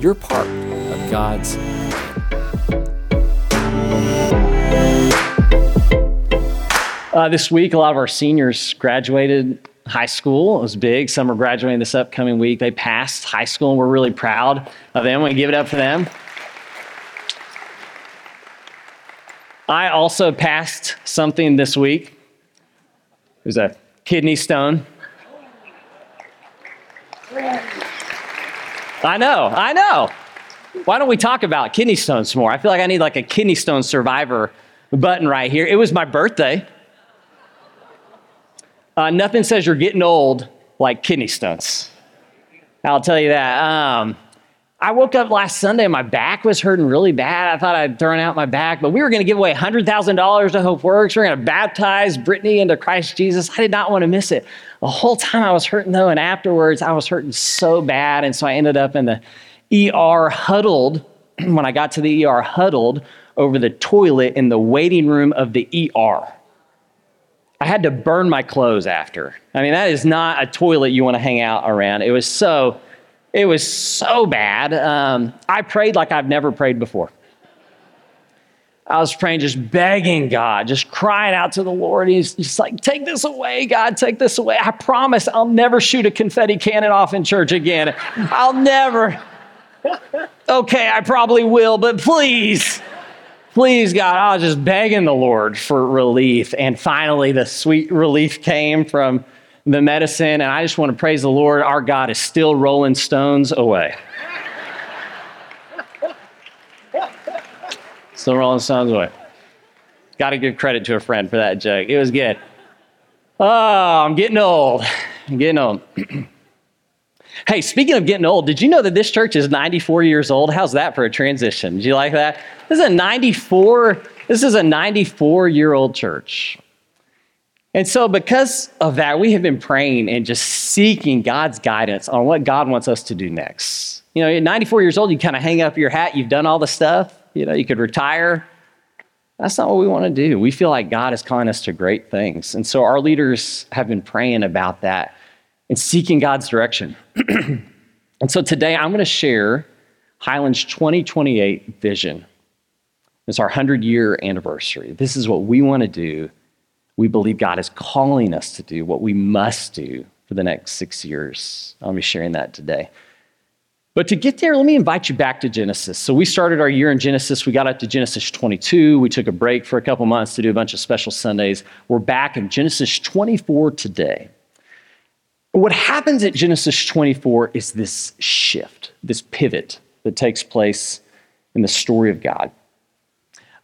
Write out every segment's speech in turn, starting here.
you're part of God's plan. This week, a lot of our seniors graduated high school. It was big. Some are graduating this upcoming week. They passed high school, and we're really proud of them. We give it up for them. I also passed something this week. It was a kidney stone. I know. Why don't we talk about kidney stones more? I feel like I need like a kidney stone survivor button right here. It was my birthday. Nothing says you're getting old like kidney stones. I'll tell you that. I woke up last Sunday and my back was hurting really bad. I thought I'd thrown out my back, but we were going to give away $100,000 to Hope Works. We're going to baptize Brittany into Christ Jesus. I did not want to miss it. The whole time I was hurting though, and afterwards I was hurting so bad. And so I ended up in the ER huddled. When I got to the ER, huddled over the toilet in the waiting room of the ER. I had to burn my clothes after. I mean, that is not a toilet you want to hang out around. It was so bad. I prayed like I've never prayed before. I was praying, just begging God, just crying out to the Lord. He's just like, take this away, God, take this away. I promise I'll never shoot a confetti cannon off in church again. I'll never. Okay, I probably will, but please. Please, God, I was just begging the Lord for relief. And finally, the sweet relief came from the medicine. And I just want to praise the Lord. Our God is still rolling stones away. Still rolling stones away. Got to give credit to a friend for that joke. It was good. Oh, I'm getting old. I'm getting old. Hey, speaking of getting old, did you know that this church is 94 years old? How's that for a transition? Did you like that? This is a 94-year-old church. And so because of that, we have been praying and just seeking God's guidance on what God wants us to do next. You know, at 94 years old, you kind of hang up your hat. You've done all the stuff. You know, you could retire. That's not what we want to do. We feel like God is calling us to great things. And so our leaders have been praying about that and seeking God's direction. And so today I'm going to share Highland's 2028 vision. It's our 100-year anniversary. This is what we want to do. We believe God is calling us to do what we must do for the next 6 years. I'll be sharing that today. But to get there, let me invite you back to Genesis. So we started our year in Genesis. We got up to Genesis 22. We took a break for a couple months to do a bunch of special Sundays. We're back in Genesis 24 today. What happens at Genesis 24 is this shift, this pivot that takes place in the story of God.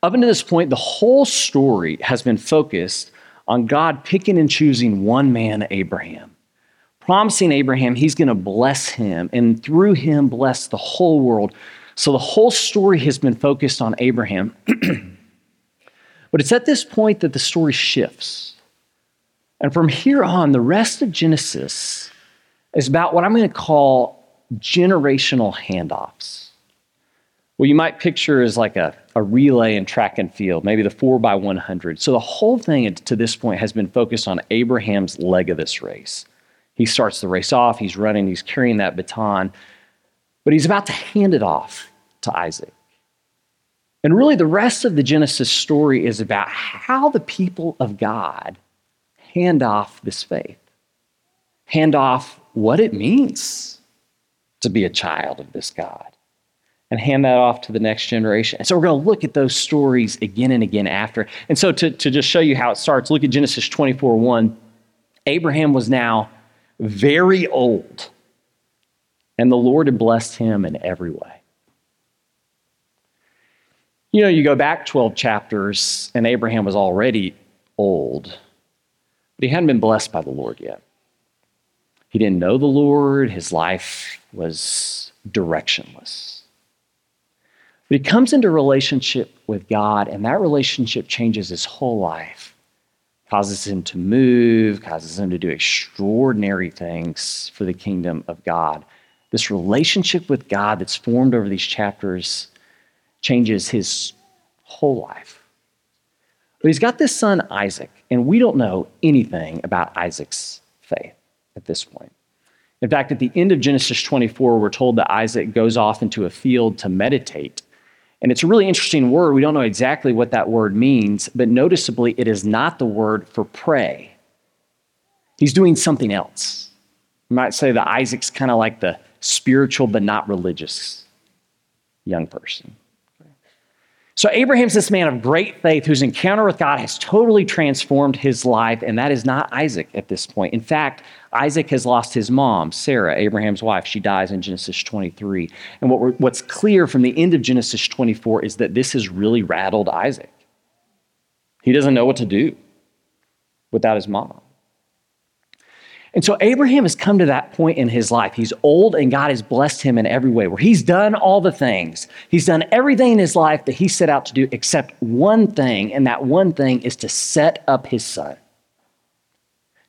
Up until this point, the whole story has been focused on God picking and choosing one man, Abraham, promising Abraham he's going to bless him and through him bless the whole world. So the whole story has been focused on Abraham. But it's at this point that the story shifts. And from here on, the rest of Genesis is about what I'm going to call generational handoffs. What you might picture is like a relay in track and field, maybe the 4x100. So the whole thing to this point has been focused on Abraham's leg of this race. He starts the race off, he's running, he's carrying that baton, but he's about to hand it off to Isaac. And really the rest of the Genesis story is about how the people of God hand off this faith. Hand off what it means to be a child of this God. And hand that off to the next generation. And so we're going to look at those stories again and again after. And so to just show you how it starts, look at Genesis 24:1. Abraham was now very old, and the Lord had blessed him in every way. You know, you go back 12 chapters, and Abraham was already old. But he hadn't been blessed by the Lord yet. He didn't know the Lord. His life was directionless. But he comes into relationship with God, and that relationship changes his whole life, causes him to move, causes him to do extraordinary things for the kingdom of God. This relationship with God that's formed over these chapters changes his whole life. But he's got this son, Isaac, and we don't know anything about Isaac's faith at this point. In fact, at the end of Genesis 24, we're told that Isaac goes off into a field to meditate. And it's a really interesting word. We don't know exactly what that word means, but noticeably, it is not the word for pray. He's doing something else. You might say that Isaac's kind of like the spiritual but not religious young person. So Abraham's this man of great faith whose encounter with God has totally transformed his life, and that is not Isaac at this point. In fact, Isaac has lost his mom, Sarah, Abraham's wife. She dies in Genesis 23. And what's clear from the end of Genesis 24 is that this has really rattled Isaac. He doesn't know what to do without his mom. And so Abraham has come to that point in his life. He's old and God has blessed him in every way, where he's done all the things. He's done everything in his life that he set out to do except one thing, and that one thing is to set up his son,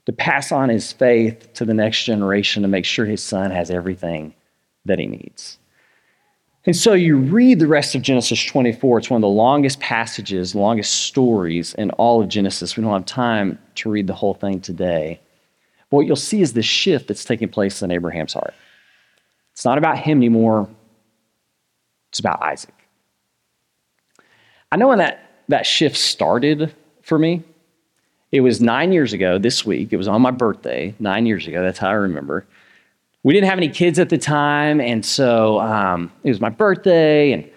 to pass on his faith to the next generation to make sure his son has everything that he needs. And so you read the rest of Genesis 24. It's one of the longest passages, longest stories in all of Genesis. We don't have time to read the whole thing today. What you'll see is the shift that's taking place in Abraham's heart. It's not about him anymore. It's about Isaac. I know when that shift started for me, it was 9 years ago this week. It was on my birthday, 9 years ago. That's how I remember. We didn't have any kids at the time, and so it was my birthday, and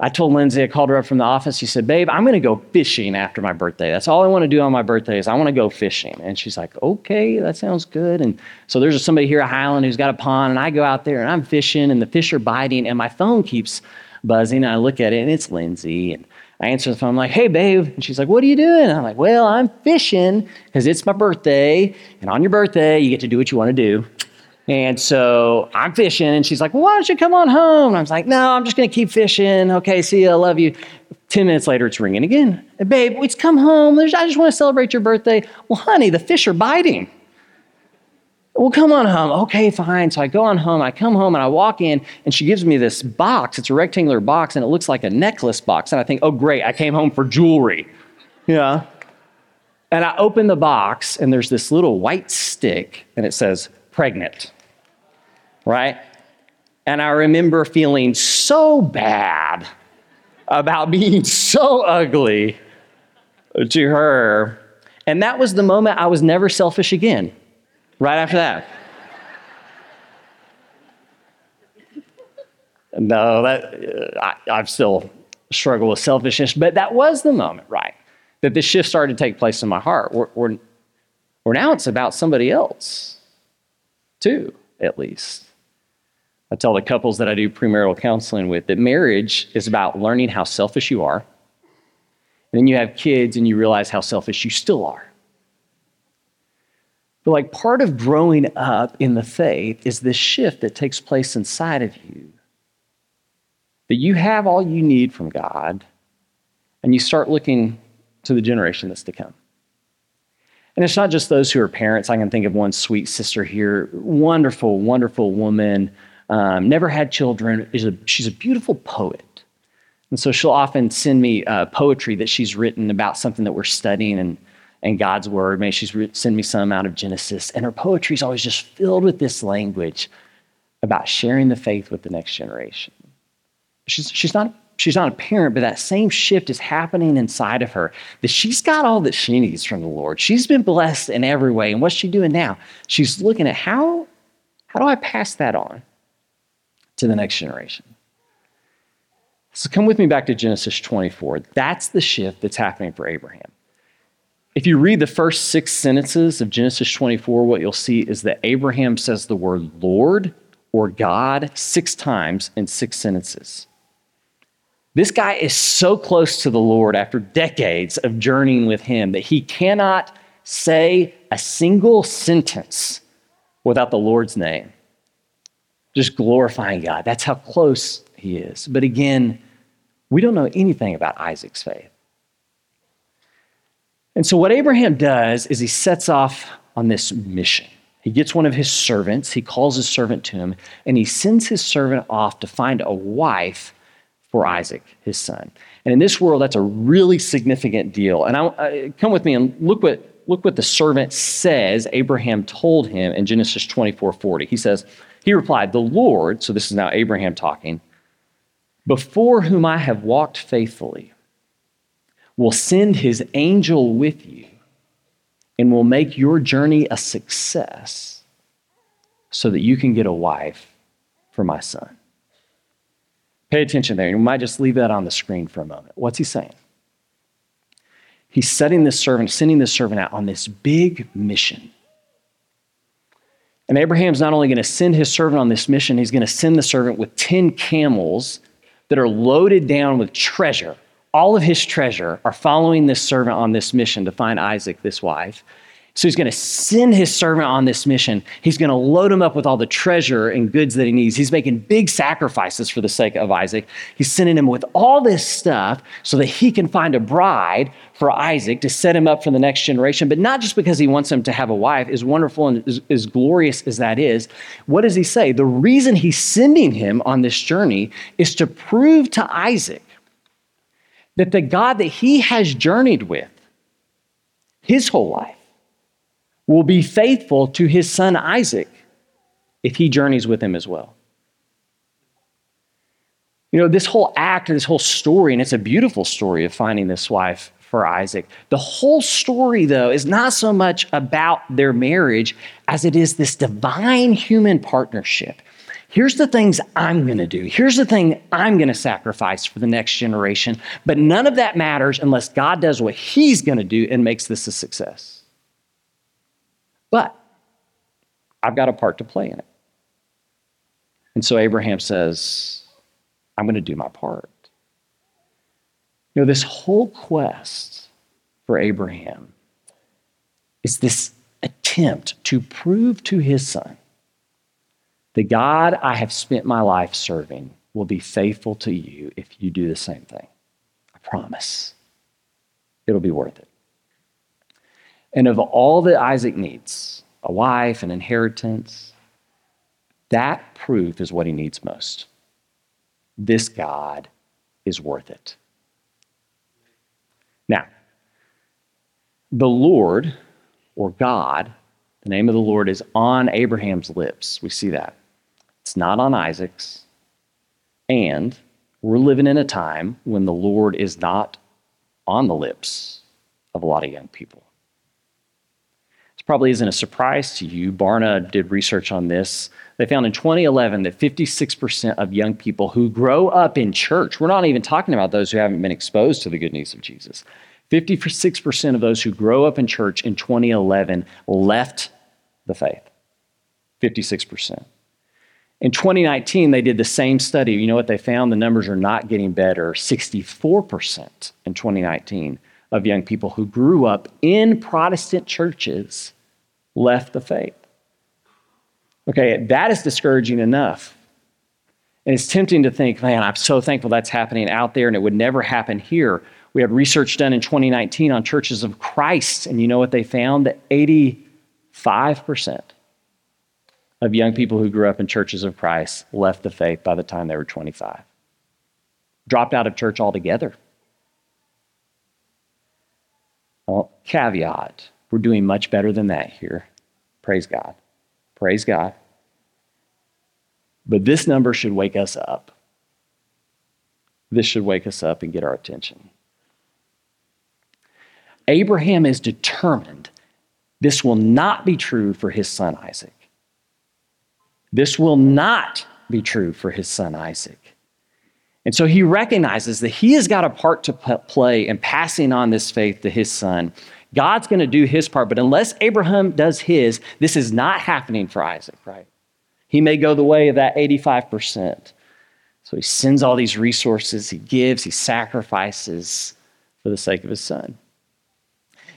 I told Lindsay, I called her up from the office. She said, babe, I'm going to go fishing after my birthday. That's all I want to do on my birthday is I want to go fishing. And she's like, okay, that sounds good. And so there's somebody here at Highland who's got a pond, and I go out there, and I'm fishing, and the fish are biting, and my phone keeps buzzing. And I look at it, and it's Lindsay. And I answer the phone. I'm like, hey, babe. And she's like, what are you doing? And I'm like, well, I'm fishing because it's my birthday, and on your birthday, you get to do what you want to do. And so I'm fishing, and she's like, well, why don't you come on home? And I was like, no, I'm just going to keep fishing. Okay, see you. I love you. 10 minutes later, it's ringing again. Babe, let's come home. I just want to celebrate your birthday. Well, honey, the fish are biting. Well, come on home. Okay, fine. So I go on home. I come home, and I walk in, and she gives me this box. It's a rectangular box, and it looks like a necklace box. And I think, oh, great. I came home for jewelry. Yeah. And I open the box, and there's this little white stick, and it says, pregnant, right? And I remember feeling so bad about being so ugly to her. And that was the moment I was never selfish again, right after that. No, I've still struggled with selfishness, but that was the moment, right, that this shift started to take place in my heart. Or now it's about somebody else. Two, at least. I tell the couples that I do premarital counseling with that marriage is about learning how selfish you are. And then you have kids and you realize how selfish you still are. But like part of growing up in the faith is this shift that takes place inside of you. That you have all you need from God and you start looking to the generation that's to come. And it's not just those who are parents. I can think of one sweet sister here, wonderful, wonderful woman, never had children. She's a beautiful poet. And so she'll often send me poetry that she's written about something that we're studying and God's word. Maybe she's send me some out of Genesis. And her poetry is always just filled with this language about sharing the faith with the next generation. She's not a parent, but that same shift is happening inside of her, that she's got all that she needs from the Lord. She's been blessed in every way. And what's she doing now? She's looking at how do I pass that on to the next generation? So come with me back to Genesis 24. That's the shift that's happening for Abraham. If you read the first 6 sentences of Genesis 24, what you'll see is that Abraham says the word Lord or God 6 times in 6 sentences. This guy is so close to the Lord after decades of journeying with him that he cannot say a single sentence without the Lord's name. just glorifying God. That's how close he is. But again, we don't know anything about Isaac's faith. And so what Abraham does is he sets off on this mission. He gets one of his servants, he calls his servant to him, and he sends his servant off to find a wife for Isaac, his son. And in this world, that's a really significant deal. And come with me and look what the servant says Abraham told him in Genesis 24:40. He says, he replied, "The Lord," so this is now Abraham talking, "before whom I have walked faithfully, will send his angel with you and will make your journey a success so that you can get a wife for my son." Pay attention there. You might just leave that on the screen for a moment. What's he saying? He's sending this servant out on this big mission. And Abraham's not only going to send his servant on this mission, he's going to send the servant with 10 camels that are loaded down with treasure. All of his treasure are following this servant on this mission to find Isaac, this wife. So he's going to send his servant on this mission. He's going to load him up with all the treasure and goods that he needs. He's making big sacrifices for the sake of Isaac. He's sending him with all this stuff so that he can find a bride for Isaac to set him up for the next generation. But not just because he wants him to have a wife, as wonderful and as glorious as that is. What does he say? The reason he's sending him on this journey is to prove to Isaac that the God that he has journeyed with his whole life will be faithful to his son Isaac if he journeys with him as well. You know, this whole act, this whole story, and it's a beautiful story of finding this wife for Isaac. The whole story, though, is not so much about their marriage as it is this divine human partnership. Here's the things I'm going to do. Here's the thing I'm going to sacrifice for the next generation. But none of that matters unless God does what he's going to do and makes this a success. But I've got a part to play in it. And so Abraham says, I'm going to do my part. You know, this whole quest for Abraham is this attempt to prove to his son, the God I have spent my life serving will be faithful to you if you do the same thing. I promise. It'll be worth it. And of all that Isaac needs, a wife, an inheritance, that proof is what he needs most. This God is worth it. Now, the Lord, or God, the name of the Lord is on Abraham's lips. We see that. It's not on Isaac's. And we're living in a time when the Lord is not on the lips of a lot of young people. This probably isn't a surprise to you. Barna did research on this. They found in 2011 that 56% of young people who grow up in church, we're not even talking about those who haven't been exposed to the good news of Jesus, 56% of those who grow up in church in 2011 left the faith. 56%. In 2019, they did the same study. You know what they found? The numbers are not getting better. 64% in 2019 of young people who grew up in Protestant churches left the faith. Okay, that is discouraging enough. And it's tempting to think, man, I'm so thankful that's happening out there and it would never happen here. We had research done in 2019 on Churches of Christ, and you know what they found? That 85% of young people who grew up in Churches of Christ left the faith by the time they were 25. Dropped out of church altogether. Well, caveat, we're doing much better than that here. Praise God. Praise God. But this number should wake us up. This should wake us up and get our attention. Abraham is determined this will not be true for his son Isaac. This will not be true for his son Isaac. And so he recognizes that he has got a part to play in passing on this faith to his son. God's going to do his part, but unless Abraham does his, this is not happening for Isaac, right? He may go the way of that 85%. So he sends all these resources, he gives, he sacrifices for the sake of his son.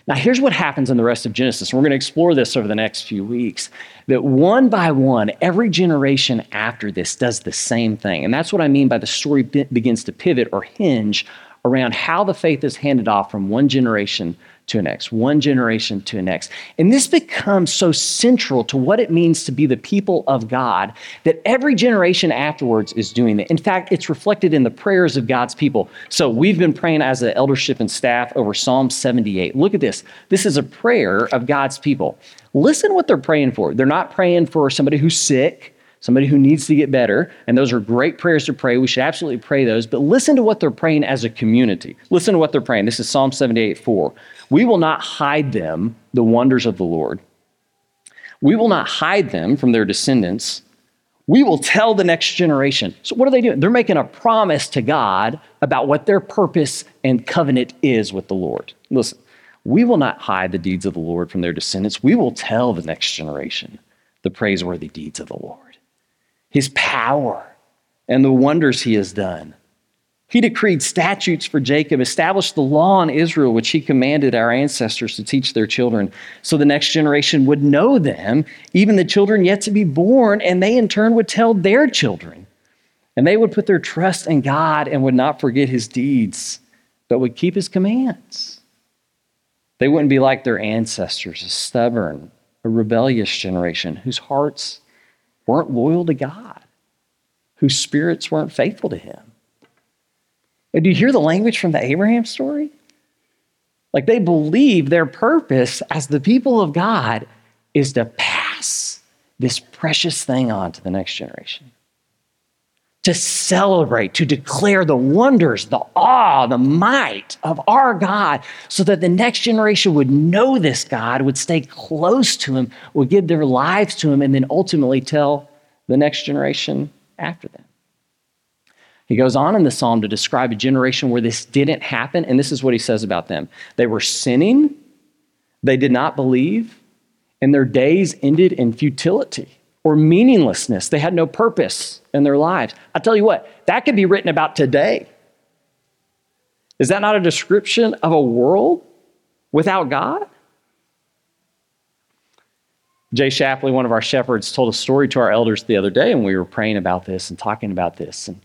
Now, here's what happens in the rest of Genesis. We're going to explore this over the next few weeks, that one by one, every generation after this does the same thing. And that's what I mean by the story begins to pivot or hinge around how the faith is handed off from one generation to the next, one generation to the next. And this becomes so central to what it means to be the people of God that every generation afterwards is doing that. In fact, it's reflected in the prayers of God's people. So we've been praying as an eldership and staff over Psalm 78. Look at this. This is a prayer of God's people. Listen what they're praying for. They're not praying for somebody who's sick, somebody who needs to get better, and those are great prayers to pray. We should absolutely pray those, but listen to what they're praying as a community. Listen to what they're praying. This is Psalm 78:4. We will not hide them the wonders of the Lord. We will not hide them from their descendants. We will tell the next generation. So what are they doing? They're making a promise to God about what their purpose and covenant is with the Lord. Listen, we will not hide the deeds of the Lord from their descendants. We will tell the next generation the praiseworthy deeds of the Lord, his power, and the wonders he has done. He decreed statutes for Jacob, established the law in Israel, which he commanded our ancestors to teach their children, so the next generation would know them, even the children yet to be born, and they in turn would tell their children. And they would put their trust in God and would not forget his deeds, but would keep his commands. They wouldn't be like their ancestors, a stubborn, a rebellious generation whose hearts weren't loyal to God, whose spirits weren't faithful to him. And do you hear the language from the Abraham story? Like, they believe their purpose as the people of God is to pass this precious thing on to the next generation, to celebrate, to declare the wonders, the awe, the might of our God, so that the next generation would know this God, would stay close to him, would give their lives to him, and then ultimately tell the next generation after them. He goes on in the psalm to describe a generation where this didn't happen, and this is what he says about them. They were sinning, they did not believe, and their days ended in futility or meaninglessness. They had no purpose in their lives. I tell you what, that could be written about today. Is that not a description of a world without God? Jay Shapley, one of our shepherds, told a story to our elders the other day, and we were praying about this and talking about this. And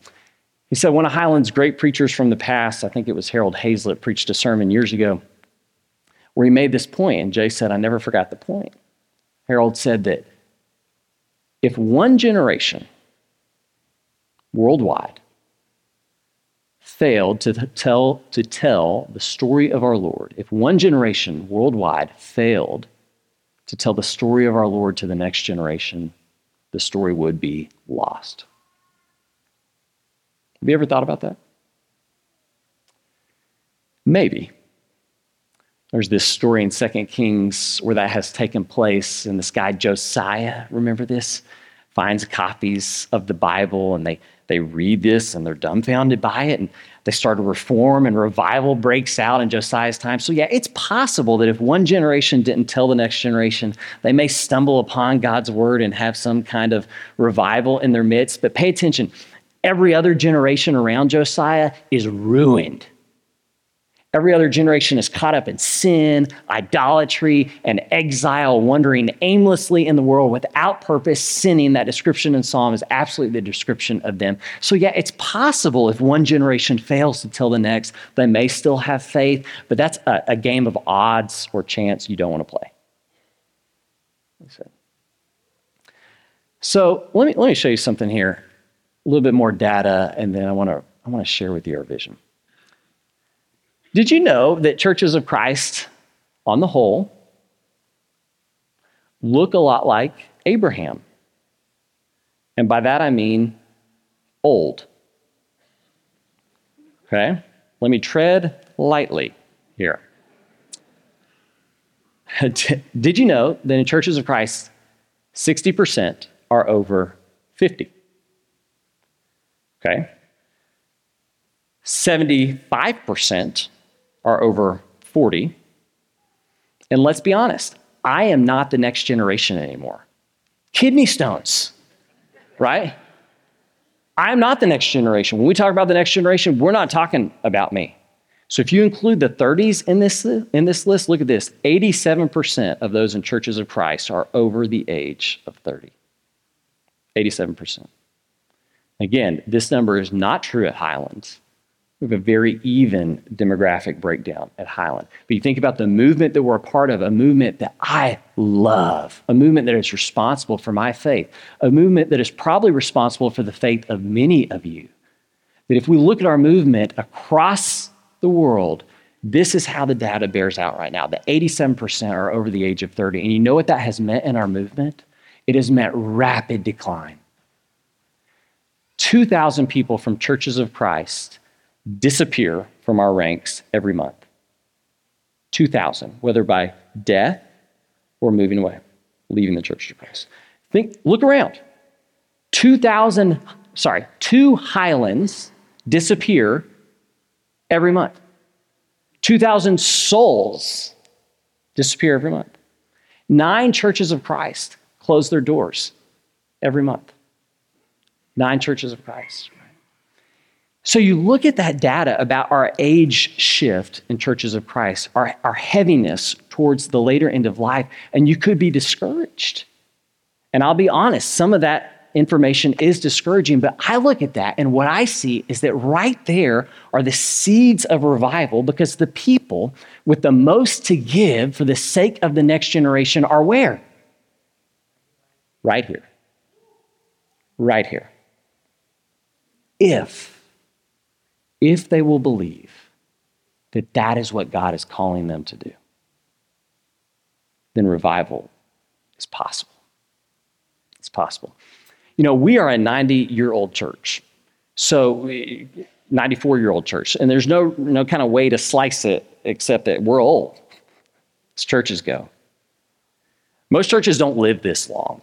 he said one of Highland's great preachers from the past, I think it was Harold Hazlett, preached a sermon years ago where he made this point, and Jay said, I never forgot the point. Harold said that if one generation worldwide failed to tell the story of our Lord, if one generation worldwide failed to tell the story of our Lord to the next generation, the story would be lost. Have you ever thought about that? Maybe. There's this story in Second Kings where that has taken place, and this guy Josiah, remember this, finds copies of the Bible, and they read this, and they're dumbfounded by it, and they start a reform, and revival breaks out in Josiah's time. So yeah, it's possible that if one generation didn't tell the next generation, they may stumble upon God's word and have some kind of revival in their midst. But pay attention, every other generation around Josiah is ruined. Every other generation is caught up in sin, idolatry, and exile, wandering aimlessly in the world without purpose, sinning. That description in Psalm is absolutely the description of them. So yeah, it's possible if one generation fails to tell the next, they may still have faith, but that's a game of odds or chance you don't want to play. So let me show you something here, a little bit more data, and then I want to share with you our vision. Did you know that Churches of Christ, on the whole, look a lot like Abraham? And by that I mean old. Okay? Let me tread lightly here. Did you know that in Churches of Christ, 60% are over 50? Okay? 75% are over 40. And let's be honest, I am not the next generation anymore. Kidney stones, right? I'm not the next generation. When we talk about the next generation, we're not talking about me. So if you include the 30s in this list, look at this. 87% of those in Churches of Christ are over the age of 30. 87%. Again, this number is not true at Highland. We have a very even demographic breakdown at Highland. But you think about the movement that we're a part of, a movement that I love, a movement that is responsible for my faith, a movement that is probably responsible for the faith of many of you. That if we look at our movement across the world, this is how the data bears out right now. The 87% are over the age of 30. And you know what that has meant in our movement? It has meant rapid decline. 2,000 people from Churches of Christ disappear from our ranks every month. 2,000, whether by death or moving away, leaving the Church of Christ. Look around. 2 Highlands disappear every month. 2,000 souls disappear every month. 9 Churches of Christ close their doors every month. 9 Churches of Christ. So you look at that data about our age shift in Churches of Christ, our heaviness towards the later end of life, and you could be discouraged. And I'll be honest, some of that information is discouraging, but I look at that and what I see is that right there are the seeds of revival, because the people with the most to give for the sake of the next generation are where? Right here. Right here. If they will believe that that is what God is calling them to do, then revival is possible. It's possible. You know, we are a 90-year-old church, so 94-year-old church, and there's no kind of way to slice it except that we're old, as churches go. Most churches don't live this long.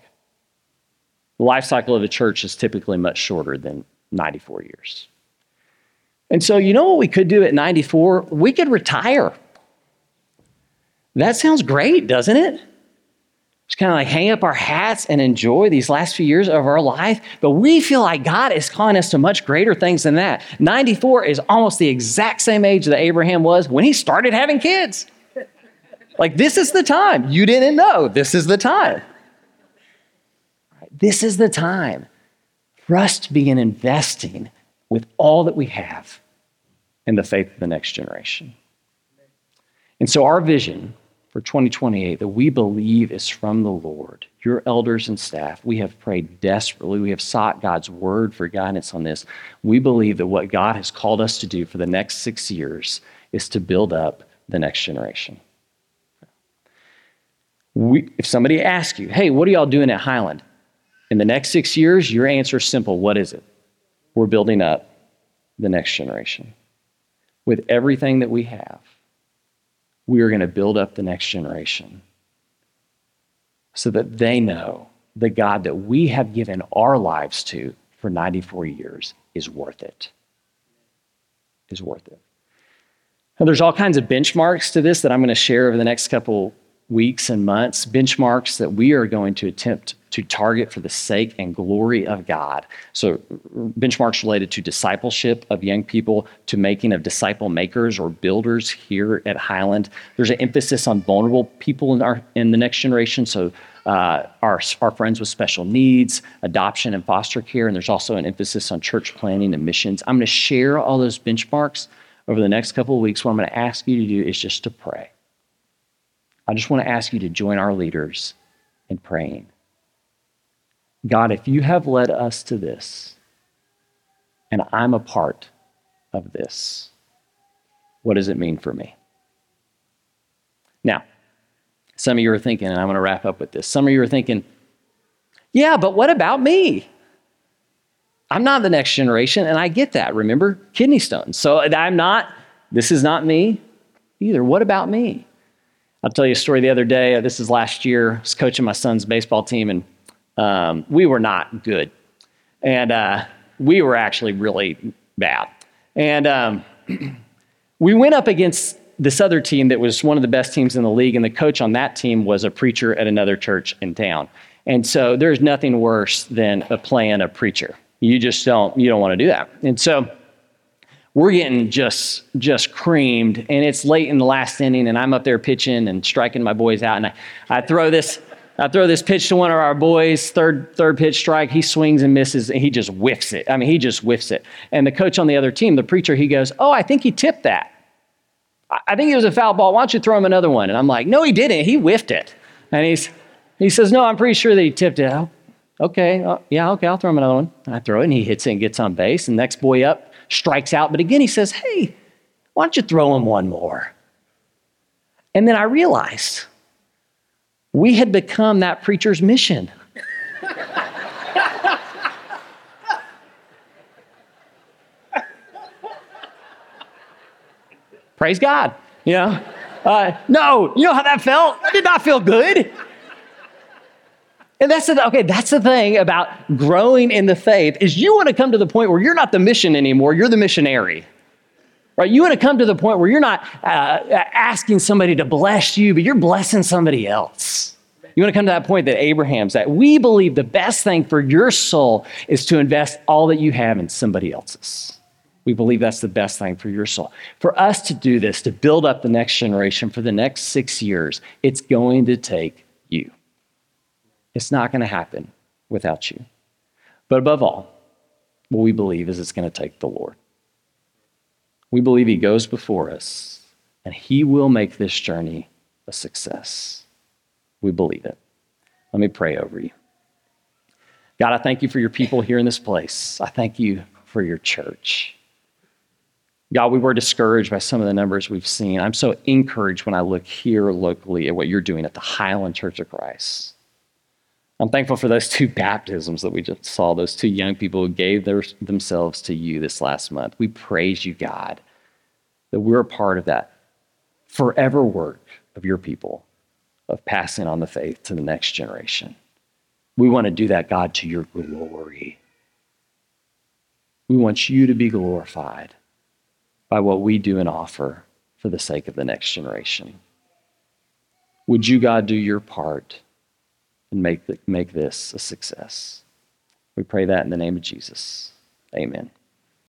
The life cycle of a church is typically much shorter than 94 years. And so you know what we could do at 94? We could retire. That sounds great, doesn't it? Just kind of like hang up our hats and enjoy these last few years of our life. But we feel like God is calling us to much greater things than that. 94 is almost the exact same age that Abraham was when he started having kids. Like, this is the time. You didn't know. This is the time. This is the time for us to begin investing with all that we have in the faith of the next generation. And so our vision for 2028, that we believe is from the Lord, your elders and staff, we have prayed desperately. We have sought God's word for guidance on this. We believe that what God has called us to do for the next 6 years is to build up the next generation. If somebody asks you, hey, what are y'all doing at Highland? In the next 6 years, your answer is simple. What is it? We're building up the next generation. With everything that we have, we are going to build up the next generation so that they know the God that we have given our lives to for 94 years is worth it. Is worth it. Now, there's all kinds of benchmarks to this that I'm going to share over the next couple weeks and months, benchmarks that we are going to attempt to target for the sake and glory of God. So benchmarks related to discipleship of young people, to making of disciple makers or builders here at Highland. There's an emphasis on vulnerable people in the next generation. So our friends with special needs, adoption and foster care. And there's also an emphasis on church planning and missions. I'm going to share all those benchmarks over the next couple of weeks. What I'm going to ask you to do is just to pray. I just want to ask you to join our leaders in praying. God, if you have led us to this, and I'm a part of this, what does it mean for me? Now, some of you are thinking, and I'm going to wrap up with this, some of you are thinking, yeah, but what about me? I'm not the next generation, and I get that. Remember, kidney stones. So this is not me either. What about me? I'll tell you a story the other day. This is last year. I was coaching my son's baseball team, and we were not good. And we were actually really bad. And we went up against this other team that was one of the best teams in the league, and the coach on that team was a preacher at another church in town. And so there's nothing worse than playing a preacher. You don't want to do that. And so we're getting just creamed, and it's late in the last inning, and I'm up there pitching and striking my boys out, and I throw this pitch to one of our boys, third pitch strike. He swings and misses, and he just whiffs it. I mean, he just whiffs it. And the coach on the other team, the preacher, he goes, "Oh, I think he tipped that. I think it was a foul ball. Why don't you throw him another one?" And I'm like, "No, he didn't. He whiffed it." And he says, "No, I'm pretty sure that he tipped it." Okay, I'll throw him another one. And I throw it, and he hits it and gets on base. And next boy up strikes out. But again, he says, "Hey, why don't you throw him one more?" And then I realized we had become that preacher's mission. Praise God. You know? No, you know how that felt? That did not feel good. And that's the thing about growing in the faith is you want to come to the point where you're not the mission anymore, you're the missionary. Right? You want to come to the point where you're not asking somebody to bless you, but you're blessing somebody else. You want to come to that point that Abraham's at. We believe the best thing for your soul is to invest all that you have in somebody else's. We believe that's the best thing for your soul. For us to do this, to build up the next generation for the next 6 years, it's going to take you. It's not going to happen without you. But above all, what we believe is it's going to take the Lord. We believe he goes before us, and he will make this journey a success. We believe it. Let me pray over you. God, I thank you for your people here in this place. I thank you for your church. God, we were discouraged by some of the numbers we've seen. I'm so encouraged when I look here locally at what you're doing at the Highland Church of Christ. I'm thankful for those 2 baptisms that we just saw, those 2 young people who gave themselves to you this last month. We praise you, God, that we're a part of that forever work of your people of passing on the faith to the next generation. We want to do that, God, to your glory. We want you to be glorified by what we do and offer for the sake of the next generation. Would you, God, do your part and make this a success? We pray that in the name of Jesus. Amen.